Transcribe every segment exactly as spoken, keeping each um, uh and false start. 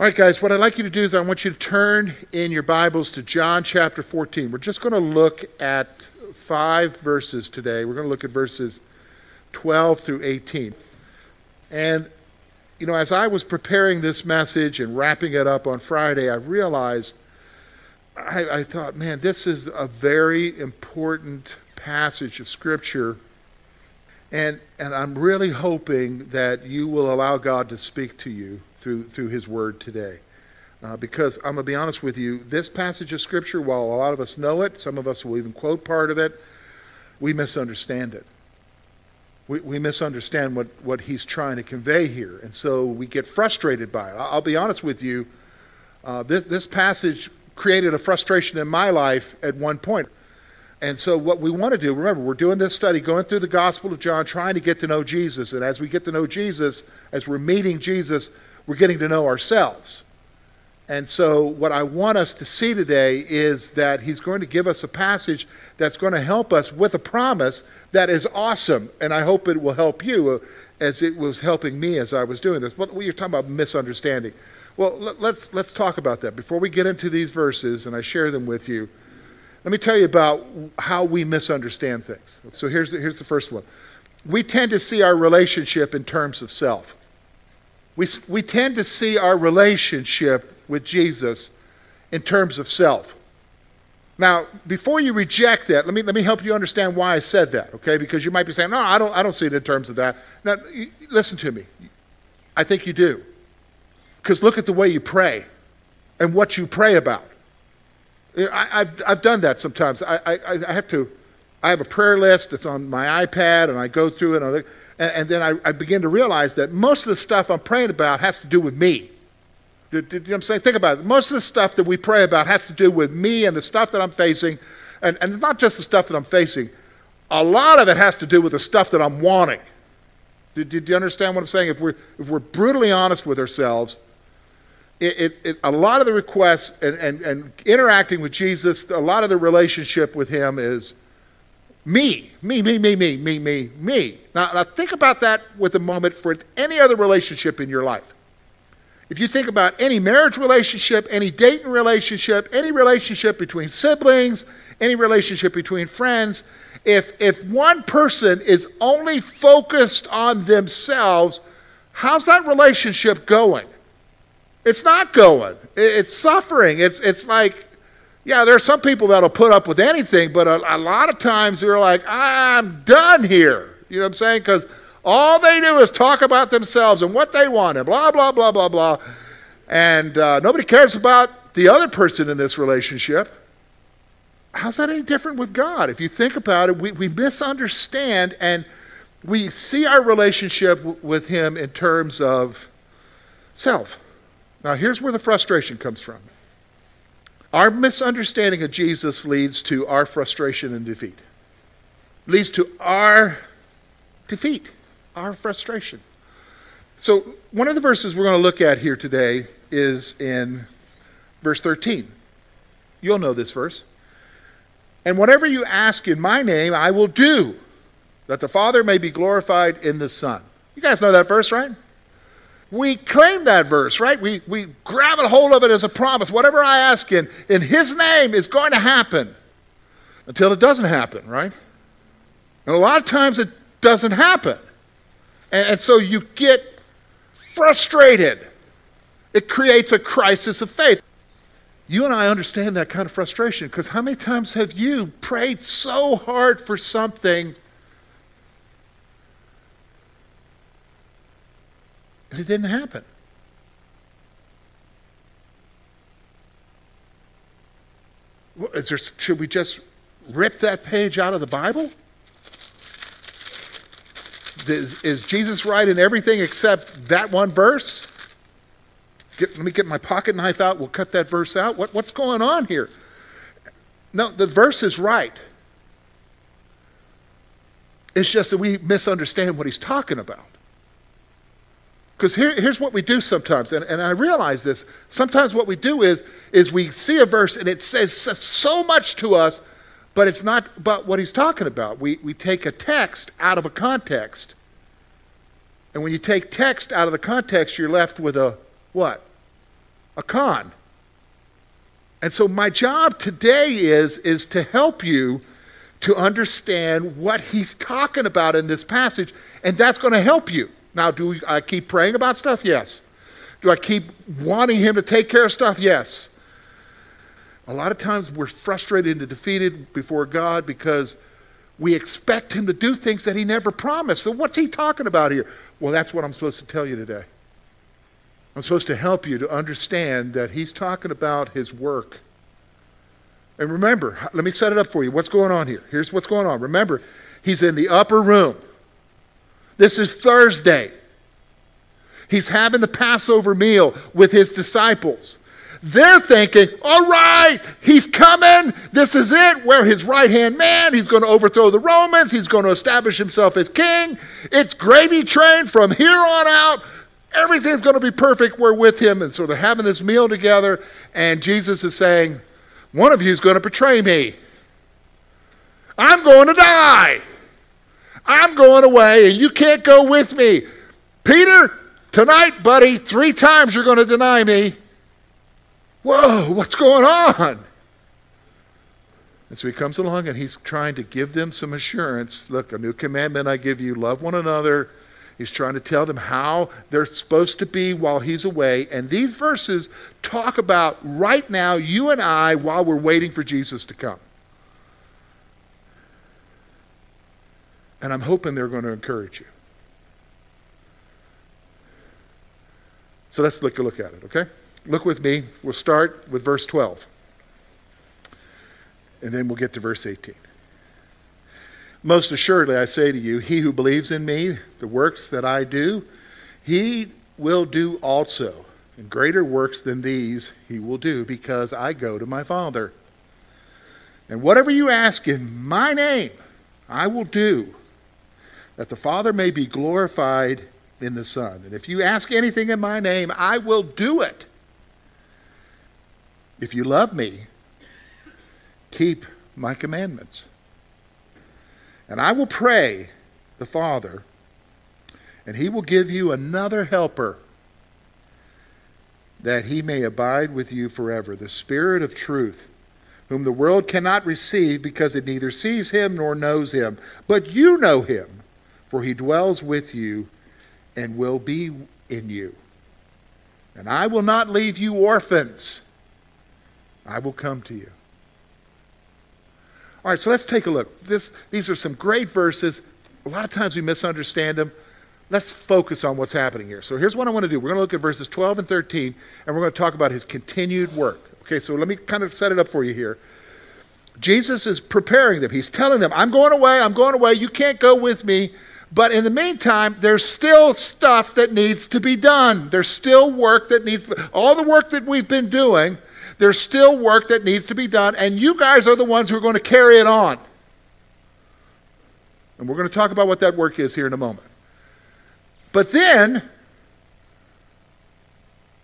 All right, guys, what I'd like you to do is I want you to turn in your Bibles to John chapter fourteen. We're just going to look at five verses today. We're going to look at verses twelve through eighteen. And, you know, as I was preparing this message and wrapping it up on Friday, I realized, I, I thought, man, this is a very important passage of Scripture. And, and I'm really hoping that you will allow God to speak to you Through, through his word today. Uh, because I'm going to be honest with you, this passage of Scripture, while a lot of us know it, some of us will even quote part of it, we misunderstand it. We, we misunderstand what, what he's trying to convey here. And so we get frustrated by it. I'll, I'll be honest with you, uh, this, this passage created a frustration in my life at one point. And so what we want to do, remember, we're doing this study, going through the Gospel of John, trying to get to know Jesus. And as we get to know Jesus, as we're meeting Jesus, we're getting to know ourselves. And so what I want us to see today is that he's going to give us a passage that's going to help us with a promise that is awesome. And I hope it will help you as it was helping me as I was doing this. But you're talking about misunderstanding. Well, let's, let's talk about that. Before we get into these verses and I share them with you, let me tell you about how we misunderstand things. So here's the, here's the first one. We tend to see our relationship in terms of self. We, we tend to see our relationship with Jesus in terms of self. Now, before you reject that, let me let me help you understand why I said that, okay? Because you might be saying, no, I don't, I don't see it in terms of that. Now, listen to me. I think you do. Because look at the way you pray and what you pray about. I, I've, I've done that sometimes. I, I, I have to, I have a prayer list that's on my iPad, and I go through it, and I look, And, and then I, I begin to realize that most of the stuff I'm praying about has to do with me. Do, do, do you know what I'm saying? Think about it. Most of the stuff that we pray about has to do with me and the stuff that I'm facing. And, and not just the stuff that I'm facing. A lot of it has to do with the stuff that I'm wanting. Do, do, do you understand what I'm saying? If we're, if we're brutally honest with ourselves, it, it, it, a lot of the requests and, and, and interacting with Jesus, a lot of the relationship with him is me, me, me, me, me, me, me, me. Now, now think about that with a moment for any other relationship in your life. If you think about any marriage relationship, any dating relationship, any relationship between siblings, any relationship between friends, if if one person is only focused on themselves, how's that relationship going? It's not going. It's suffering. It's it's like, yeah, there are some people that'll put up with anything, but a, a lot of times they're like, I'm done here. You know what I'm saying? Because all they do is talk about themselves and what they want and blah, blah, blah, blah, blah. And uh, nobody cares about the other person in this relationship. How's that any different with God? If you think about it, we, we misunderstand and we see our relationship w- with him in terms of self. Now, here's where the frustration comes from. Our misunderstanding of Jesus leads to our frustration and defeat. Leads to our defeat, our frustration. So one of the verses we're going to look at here today is in verse thirteen. You'll know this verse. And whatever you ask in my name, I will do, that the Father may be glorified in the Son. You guys know that verse, right? We claim that verse, right? We we grab a hold of it as a promise. Whatever I ask in, in his name is going to happen until it doesn't happen, right? And a lot of times it doesn't happen. And, and so you get frustrated. It creates a crisis of faith. You and I understand that kind of frustration because how many times have you prayed so hard for something it didn't happen? Is there, should we just rip that page out of the Bible? Is, is Jesus right in everything except that one verse? Get, let me get my pocket knife out. We'll cut that verse out. What, what's going on here? No, the verse is right. It's just that we misunderstand what he's talking about. Because here, here's what we do sometimes, and, and I realize this. Sometimes what we do is, is we see a verse and it says so much to us, but it's not about what he's talking about. We, we take a text out of a context. And when you take text out of the context, you're left with a what? A con. And so my job today is, is to help you to understand what he's talking about in this passage, and that's going to help you. Now, do I keep praying about stuff? Yes. Do I keep wanting him to take care of stuff? Yes. A lot of times we're frustrated and defeated before God because we expect him to do things that he never promised. So what's he talking about here? Well, that's what I'm supposed to tell you today. I'm supposed to help you to understand that he's talking about his work. And remember, let me set it up for you. What's going on here? Here's what's going on. Remember, he's in the upper room. This is Thursday. He's having the Passover meal with his disciples. They're thinking, all right, he's coming. This is it. We're his right-hand man. He's going to overthrow the Romans. He's going to establish himself as king. It's gravy train from here on out. Everything's going to be perfect. We're with him. And so they're having this meal together, and Jesus is saying, one of you is going to betray me. I'm going to die. I'm going away, and you can't go with me. Peter, tonight, buddy, three times you're going to deny me. Whoa, what's going on? And so he comes along, and he's trying to give them some assurance. Look, a new commandment I give you, love one another. He's trying to tell them how they're supposed to be while he's away. And these verses talk about right now, you and I, while we're waiting for Jesus to come. And I'm hoping they're going to encourage you. So let's look a look at it, okay? Look with me. We'll start with verse twelve. And then we'll get to verse eighteen. Most assuredly, I say to you, he who believes in me, the works that I do, he will do also. And greater works than these he will do, because I go to my Father. And whatever you ask in my name, I will do, that the Father may be glorified in the Son. And if you ask anything in my name, I will do it. If you love me, keep my commandments. And I will pray the Father, and he will give you another helper, that he may abide with you forever, the Spirit of truth, whom the world cannot receive, because it neither sees him nor knows him. But you know him, for he dwells with you and will be in you. And I will not leave you orphans. I will come to you. All right, so let's take a look. This, these are some great verses. A lot of times we misunderstand them. Let's focus on what's happening here. So here's what I want to do. We're going to look at verses twelve and thirteen, and we're going to talk about his continued work. Okay, so let me kind of set it up for you here. Jesus is preparing them. He's telling them, I'm going away, I'm going away, you can't go with me. But in the meantime, there's still stuff that needs to be done. There's still work that needs, all the work that we've been doing, there's still work that needs to be done, and you guys are the ones who are going to carry it on. And we're going to talk about what that work is here in a moment. But then,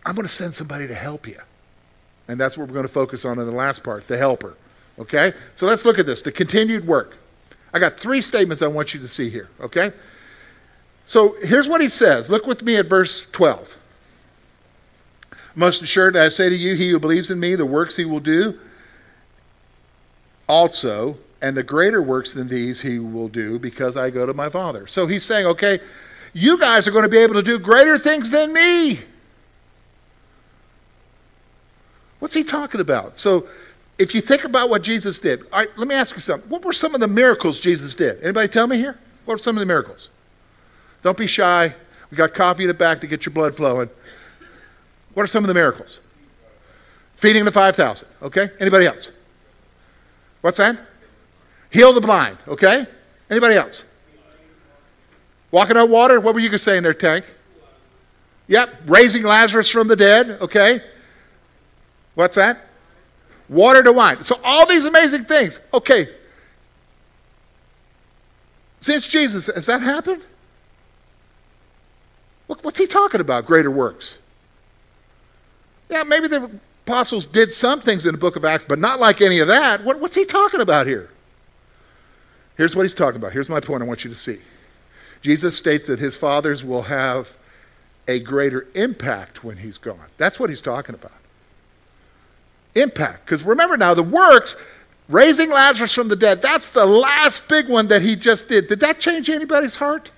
I'm going to send somebody to help you. And that's what we're going to focus on in the last part, the helper. Okay? So let's look at this, the continued work. I got three statements I want you to see here, okay? So here's what he says. Look with me at verse twelve. Most assuredly, I say to you, he who believes in me, the works he will do also, and the greater works than these he will do, because I go to my Father. So he's saying, okay, you guys are going to be able to do greater things than me. What's he talking about? So if you think about what Jesus did, all right, let me ask you something. What were some of the miracles Jesus did? Anybody tell me here? What were some of the miracles? Don't be shy. We got coffee in the back to get your blood flowing. What are some of the miracles? Feeding the five thousand, okay? Anybody else? What's that? Heal the blind, okay? Anybody else? Walking on water? What were you going to say in their tank? Yep, raising Lazarus from the dead, okay? What's that? water to wine. So all these amazing things. Okay. Since Jesus, has that happened? Look, what's he talking about, greater works? Yeah, maybe the apostles did some things in the book of Acts, but not like any of that. What, what's he talking about here? Here's what he's talking about. Here's my point I want you to see. Jesus states that his fathers will have a greater impact when he's gone. That's what he's talking about. Impact. Because remember now, the works, raising Lazarus from the dead, that's the last big one that he just did. Did that change anybody's heart?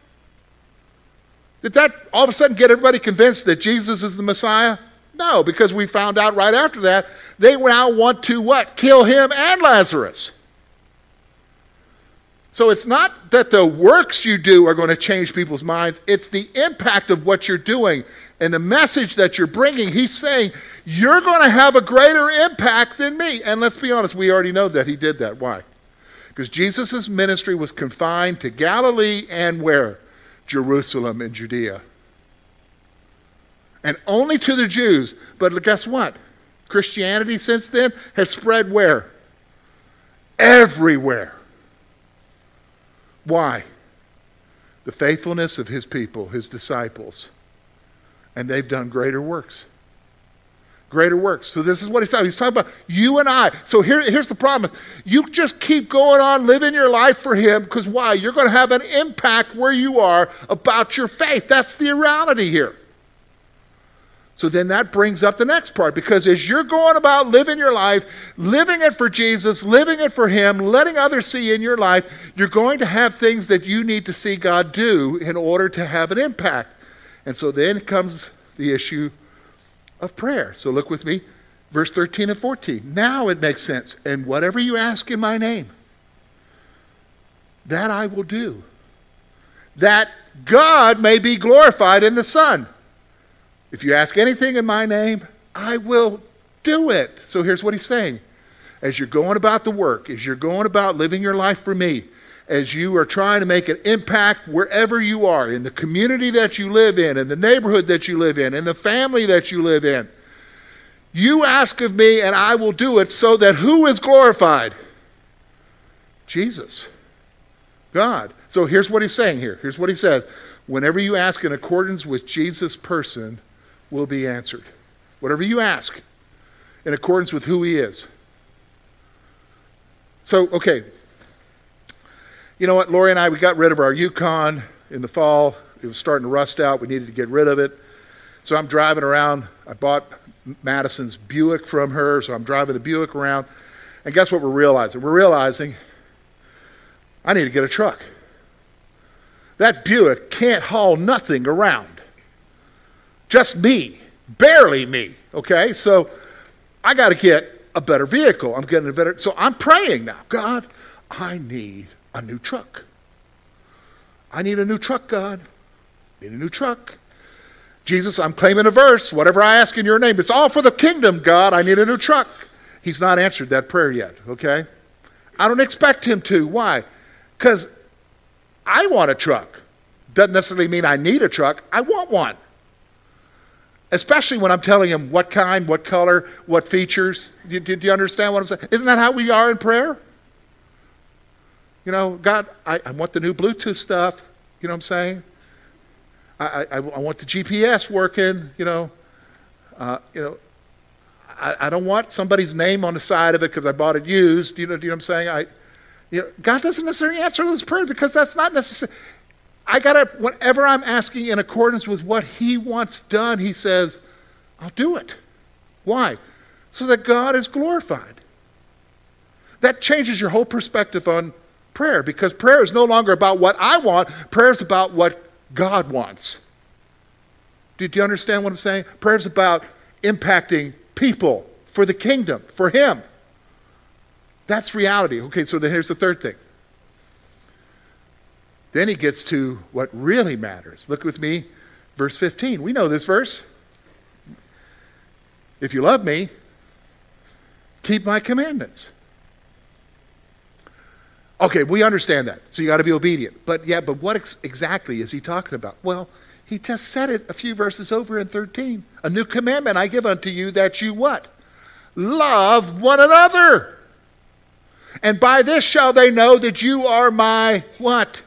Did that all of a sudden get everybody convinced that Jesus is the Messiah? No, because we found out right after that, they now want to what? Kill him and Lazarus. So it's not that the works you do are going to change people's minds. It's the impact of what you're doing and the message that you're bringing. He's saying, you're going to have a greater impact than me. And let's be honest, we already know that he did that. Why? Because Jesus' ministry was confined to Galilee and where? Jerusalem and Judea. And only to the Jews. But guess what? Christianity since then has spread where? Everywhere. Why? The faithfulness of his people, his disciples. And they've done greater works. Greater works. So this is what he's talking about. He's talking about you and I. So here, here's the problem. You just keep going on living your life for him, because why? You're going to have an impact where you are about your faith. That's the reality here. So then that brings up the next part, because as you're going about living your life, living it for Jesus, living it for him, letting others see in your life, you're going to have things that you need to see God do in order to have an impact. And so then comes the issue of prayer. So look with me, verse thirteen and fourteen. Now it makes sense. And whatever you ask in my name, that I will do, that God may be glorified in the Son. If you ask anything in my name, I will do it. So here's what he's saying. As you're going about the work, as you're going about living your life for me, as you are trying to make an impact wherever you are, in the community that you live in, in the neighborhood that you live in, in the family that you live in, you ask of me and I will do it, so that who is glorified? Jesus, God. So here's what he's saying here. Here's what he says. Whenever you ask in accordance with Jesus' person, will be answered. Whatever you ask in accordance with who he is. So, okay. You know what? Lori and I, we got rid of our Yukon in the fall. It was starting to rust out. We needed to get rid of it. So I'm driving around. I bought Madison's Buick from her, so I'm driving the Buick around. And guess what we're realizing? We're realizing I need to get a truck. That Buick can't haul nothing around. Just me, barely me, okay? So I got to get a better vehicle. I'm getting a better, so I'm praying now. God, I need a new truck. I need a new truck, God. I need a new truck. Jesus, I'm claiming a verse, whatever I ask in your name. It's all for the kingdom, God. I need a new truck. He's not answered that prayer yet, okay? I don't expect him to. Why? Because I want a truck. Doesn't necessarily mean I need a truck. I want one. Especially when I'm telling him what kind, what color, what features. Do you, do you understand what I'm saying? Isn't that how we are in prayer? You know, God, I, I want the new Bluetooth stuff. You know what I'm saying? I, I, I want the G P S working. You know, uh, you know, I, I don't want somebody's name on the side of it because I bought it used. You know, do you know what I'm saying? I, you know, God doesn't necessarily answer those prayers because that's not necessary. I got to, whenever I'm asking in accordance with what he wants done, he says, I'll do it. Why? So that God is glorified. That changes your whole perspective on prayer, because prayer is no longer about what I want. Prayer is about what God wants. Do, do you understand what I'm saying? Prayer is about impacting people for the kingdom, for him. That's reality. Okay, so then here's the third thing. Then he gets to what really matters. Look with me, verse fifteen. We know this verse. If you love me, keep my commandments. Okay, we understand that. So you got to be obedient. But yeah, but what ex- exactly is he talking about? Well, he just said it a few verses over in thirteen. A new commandment I give unto you, that you what? love one another. And by this shall they know that you are my, what?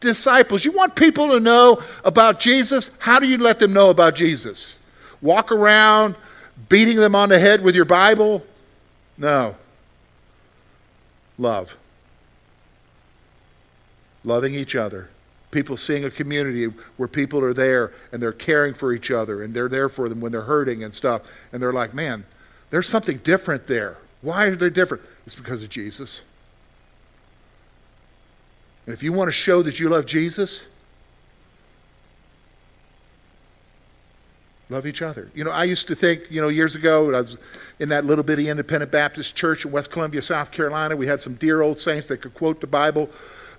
Disciples. You want people to know about Jesus? How do you let them know about Jesus? Walk around beating them on the head with your Bible? No. Love. Loving each other. People seeing a community where people are there and they're caring for each other and they're there for them when they're hurting and stuff. And they're like, man, there's something different there. Why are they different? It's because of Jesus. And if you want to show that you love Jesus, love each other. You know, I used to think, you know, years ago, I was in that little bitty independent Baptist church in West Columbia, South Carolina. We had some dear old saints that could quote the Bible,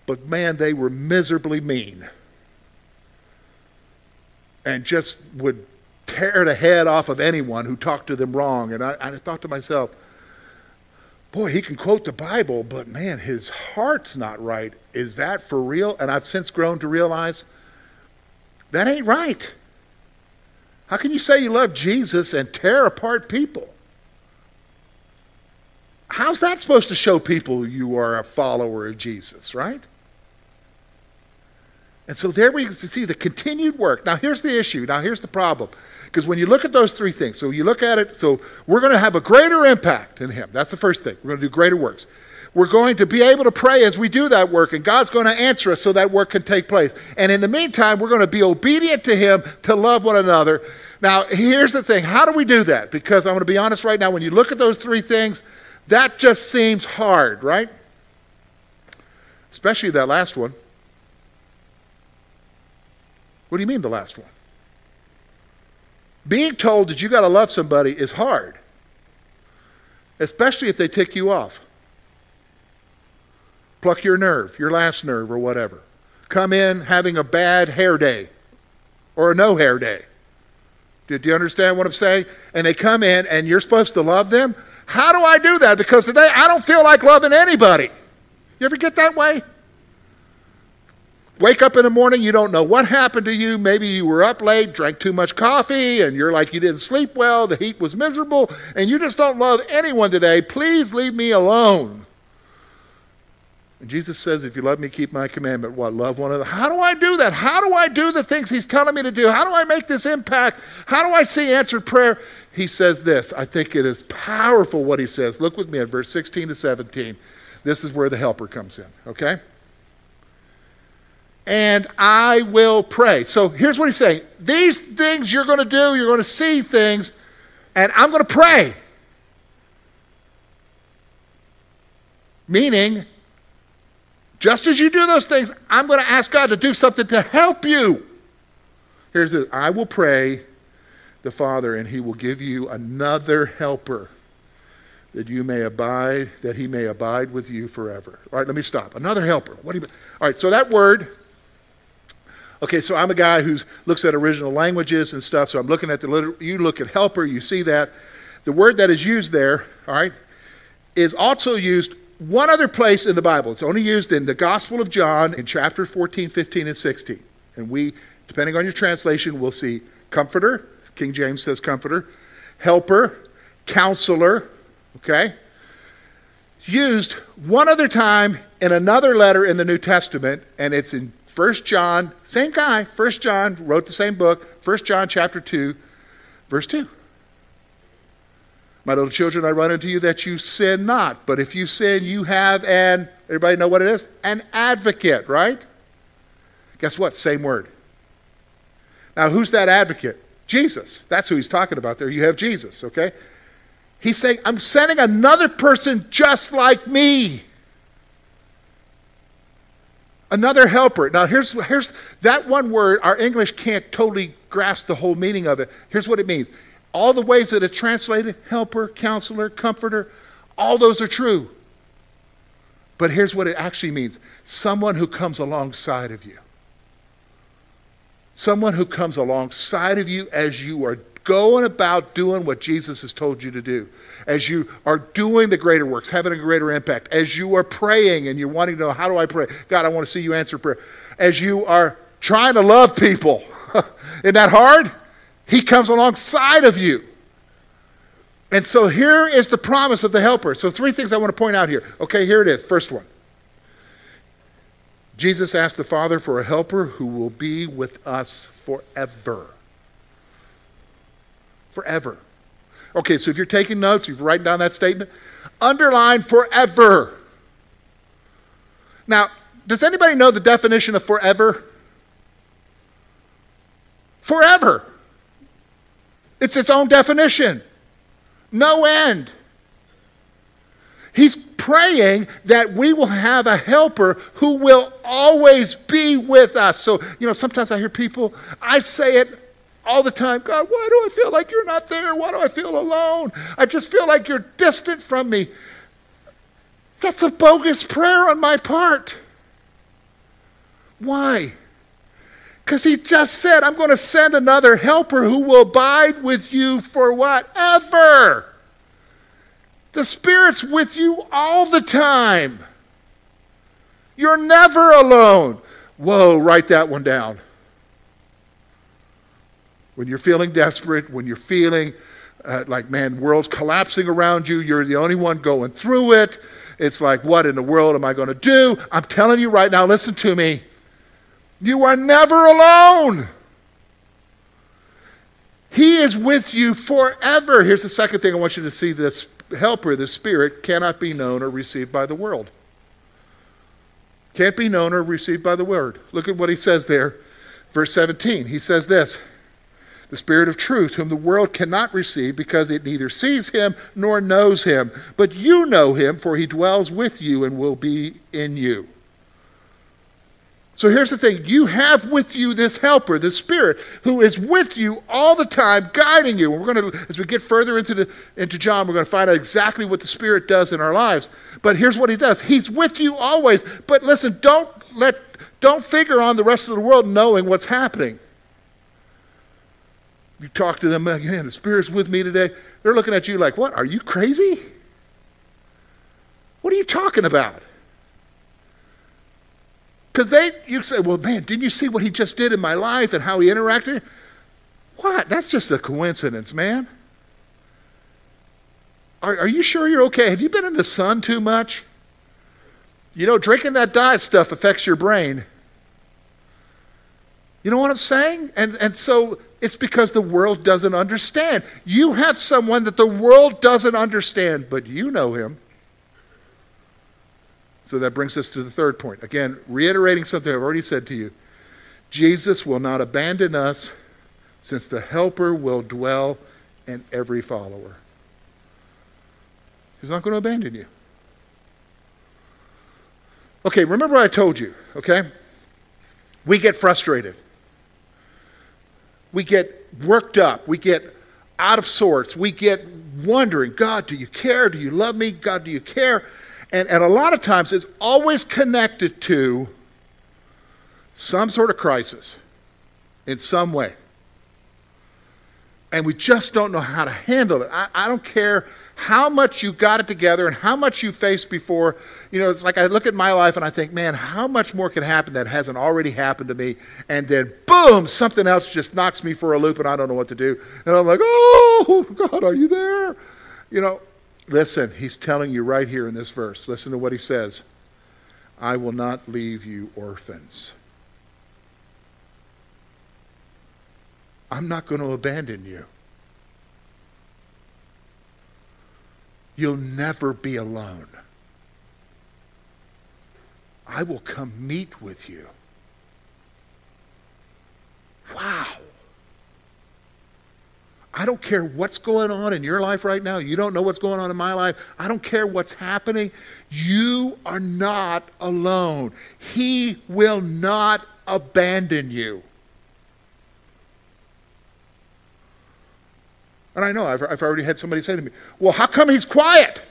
but man, they were miserably mean. And just would tear the head off of anyone who talked to them wrong. And I, I thought to myself, boy, he can quote the Bible, but man, his heart's not right. Is that for real? And I've since grown to realize that ain't right. How can you say you love Jesus and tear apart people? How's that supposed to show people you are a follower of Jesus, right? And so there we see the continued work. Now here's the issue. Now here's the problem. Because when you look at those three things, so you look at it, so we're going to have a greater impact in him. That's the first thing. We're going to do greater works. We're going to be able to pray as we do that work, and God's going to answer us so that work can take place. And in the meantime, we're going to be obedient to him to love one another. Now, here's the thing. How do we do that? Because I'm going to be honest right now, when you look at those three things, that just seems hard, right? Especially that last one. What do you mean the last one? Being told that you got to love somebody is hard, especially if they tick you off. Pluck your nerve, your last nerve or whatever. Come in having a bad hair day or a no hair day. Do you understand what I'm saying? And they come in and you're supposed to love them? How do I do that? Because today I don't feel like loving anybody. You ever get that way? Wake up in the morning, you don't know what happened to you. Maybe you were up late, drank too much coffee, and you're like you didn't sleep well, the heat was miserable, and you just don't love anyone today. Please leave me alone. And Jesus says, if you love me, keep my commandment. What? Love one another. How do I do that? How do I do the things he's telling me to do? How do I make this impact? How do I see answered prayer? He says this. I think it is powerful what he says. Look with me at verse sixteen to seventeen. This is where the helper comes in, okay? And I will pray. So here's what he's saying. These things you're going to do, you're going to see things, and I'm going to pray. Meaning, just as you do those things, I'm going to ask God to do something to help you. Here's it. I will pray the Father, and he will give you another helper that you may abide, that he may abide with you forever. All right, let me stop. Another helper. What do you, all right, so that word... Okay, so I'm a guy who looks at original languages and stuff, so I'm looking at the liter- you look at helper, you see that. The word that is used there, all right, is also used one other place in the Bible. It's only used in the Gospel of John in chapter fourteen, fifteen, and sixteen. And we, depending on your translation, we'll see comforter, King James says comforter, helper, counselor, okay? Used one other time in another letter in the New Testament, and it's in First John, same guy, First John, wrote the same book, First John chapter two, verse two. My little children, I run unto you that you sin not, but if you sin, you have an, everybody know what it is? An advocate, right? Guess what? Same word. Now, who's that advocate? Jesus. That's who he's talking about there. You have Jesus, okay? He's saying, I'm sending another person just like me. Another helper. Now, here's, here's that one word. Our English can't totally grasp the whole meaning of it. Here's what it means. All the ways that it's translated, helper, counselor, comforter, all those are true. But here's what it actually means. Someone who comes alongside of you. Someone who comes alongside of you as you are going about doing what Jesus has told you to do, as you are doing the greater works, having a greater impact, as you are praying and you're wanting to know, how do I pray? God, I want to see you answer prayer. As you are trying to love people, isn't that hard? He comes alongside of you. And so here is the promise of the helper. So three things I want to point out here. Okay, here it is. First one. Jesus asked the Father for a helper who will be with us forever. Forever. Okay, so if you're taking notes, you're writing down that statement, underline forever. Now, does anybody know the definition of forever? Forever. It's its own definition. No end. He's praying that we will have a helper who will always be with us. So, you know, sometimes I hear people, I say it all the time, God, why do I feel like you're not there? Why do I feel alone? I just feel like you're distant from me. That's a bogus prayer on my part. Why? Because he just said, I'm going to send another helper who will abide with you for whatever. The Spirit's with you all the time. You're never alone. Whoa, write that one down. When you're feeling desperate, when you're feeling uh, like, man, the world's collapsing around you, you're the only one going through it. It's like, what in the world am I going to do? I'm telling you right now, listen to me. You are never alone. He is with you forever. Here's the second thing I want you to see. This helper, the Spirit, cannot be known or received by the world. Can't be known or received by the word. Look at what he says there. Verse seventeen, he says this, the Spirit of truth, whom the world cannot receive because it neither sees him nor knows him. But you know him, for he dwells with you and will be in you. So here's the thing. You have with you this helper, the Spirit, who is with you all the time, guiding you. And we're going to, as we get further into the into John, we're going to find out exactly what the Spirit does in our lives. But here's what he does. He's with you always. But listen, don't let don't figure on the rest of the world knowing what's happening. You talk to them, man, the Spirit's with me today. They're looking at you like, what, are you crazy? What are you talking about? Because they, you say, well, man, didn't you see what he just did in my life and how he interacted? What? That's just a coincidence, man. Are, are you sure you're okay? Have you been in the sun too much? You know, drinking that diet stuff affects your brain. You know what I'm saying? And, and so it's because the world doesn't understand. You have someone that the world doesn't understand, but you know him. So that brings us to the third point. Again, reiterating something I've already said to you. Jesus will not abandon us since the helper will dwell in every follower. He's not going to abandon you. Okay, remember I told you, okay? We get frustrated. We get worked up. We get out of sorts. We get wondering, God, do you care? Do you love me? God, do you care? And, and a lot of times it's always connected to some sort of crisis in some way. And we just don't know how to handle it. I, I don't care how much you got it together and how much you faced before. You know, it's like I look at my life and I think, man, how much more can happen that hasn't already happened to me? And then, boom, something else just knocks me for a loop and I don't know what to do. And I'm like, oh, God, are you there? You know. Listen, he's telling you right here in this verse. Listen to what he says. I will not leave you orphans. I'm not going to abandon you. You'll never be alone. I will come meet with you. Wow. I don't care what's going on in your life right now. You don't know what's going on in my life. I don't care what's happening. You are not alone. He will not abandon you. And I know I've, I've already had somebody say to me, well, how come he's quiet?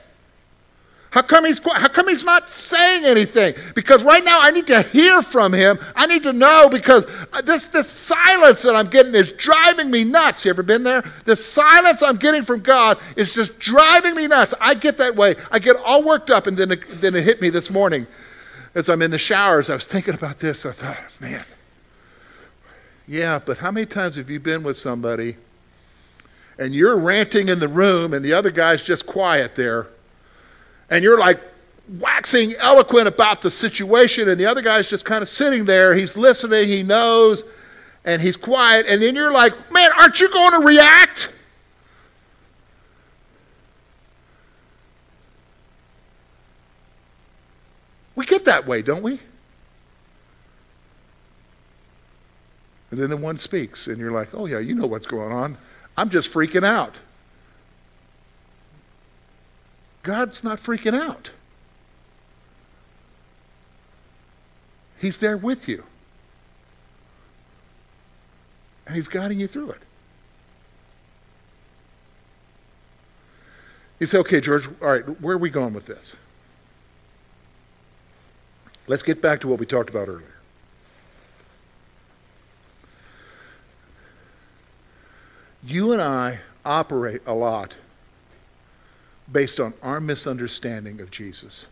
How come he's quiet? How come he's not saying anything? Because right now I need to hear from him. I need to know because this, this silence that I'm getting is driving me nuts. You ever been there? The silence I'm getting from God is just driving me nuts. I get that way. I get all worked up, and then it, then it hit me this morning as I'm in the showers. I was thinking about this. I thought, man, yeah, but how many times have you been with somebody and you're ranting in the room and the other guy's just quiet there, and you're like waxing eloquent about the situation and the other guy's just kind of sitting there, he's listening, he knows, and he's quiet, and then you're like, man, aren't you going to react? We get that way, don't we? And then the one speaks, and you're like, oh yeah, you know what's going on. I'm just freaking out. God's not freaking out. He's there with you. And he's guiding you through it. You say, okay, George, all right, where are we going with this? Let's get back to what we talked about earlier. You and I operate a lot based on our misunderstanding of Jesus.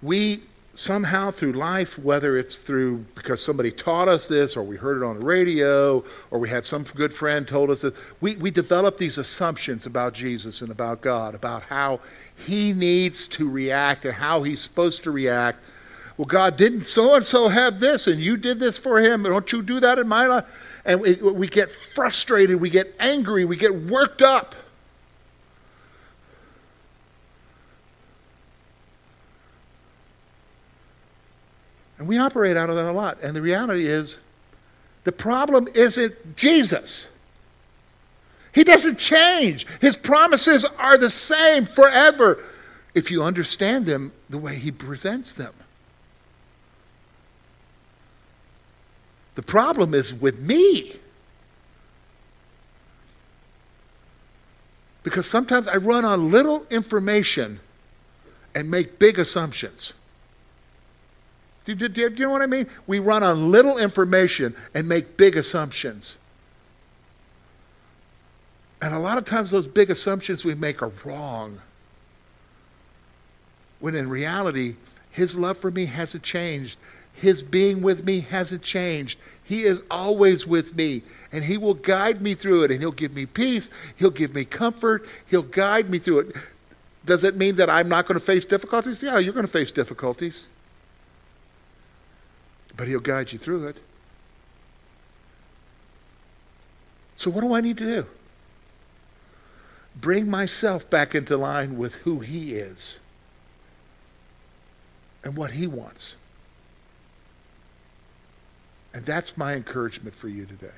We somehow through life, whether it's through because somebody taught us this, or we heard it on the radio, or we had some good friend told us that, we, we develop these assumptions about Jesus and about God, about how he needs to react and how he's supposed to react. Well, God, didn't so-and-so have this, and you did this for him, don't you do that in my life? And we, we get frustrated, we get angry, we get worked up. And we operate out of that a lot. And the reality is, the problem isn't Jesus. He doesn't change. His promises are the same forever if you understand them the way he presents them. The problem is with me. Because sometimes I run on little information and make big assumptions. Do, do, do, do you know what I mean? We run on little information and make big assumptions. And a lot of times those big assumptions we make are wrong. When in reality, his love for me hasn't changed. His being with me hasn't changed. He is always with me, and he will guide me through it, and he'll give me peace. He'll give me comfort. He'll guide me through it. Does it mean that I'm not going to face difficulties? Yeah, you're going to face difficulties. But he'll guide you through it. So what do I need to do? Bring myself back into line with who he is and what he wants. And that's my encouragement for you today.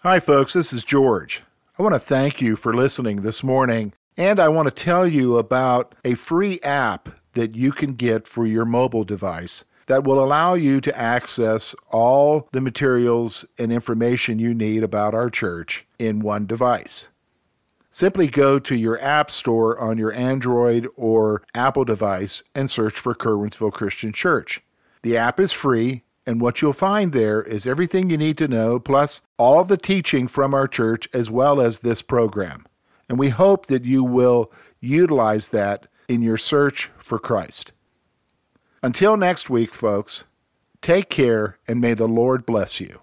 Hi, folks. This is George. I want to thank you for listening this morning, and I want to tell you about a free app that you can get for your mobile device that will allow you to access all the materials and information you need about our church in one device. Simply go to your app store on your Android or Apple device and search for Curwensville Christian Church. The app is free, and what you'll find there is everything you need to know, plus all the teaching from our church, as well as this program. And we hope that you will utilize that in your search for Christ. Until next week, folks, take care, and may the Lord bless you.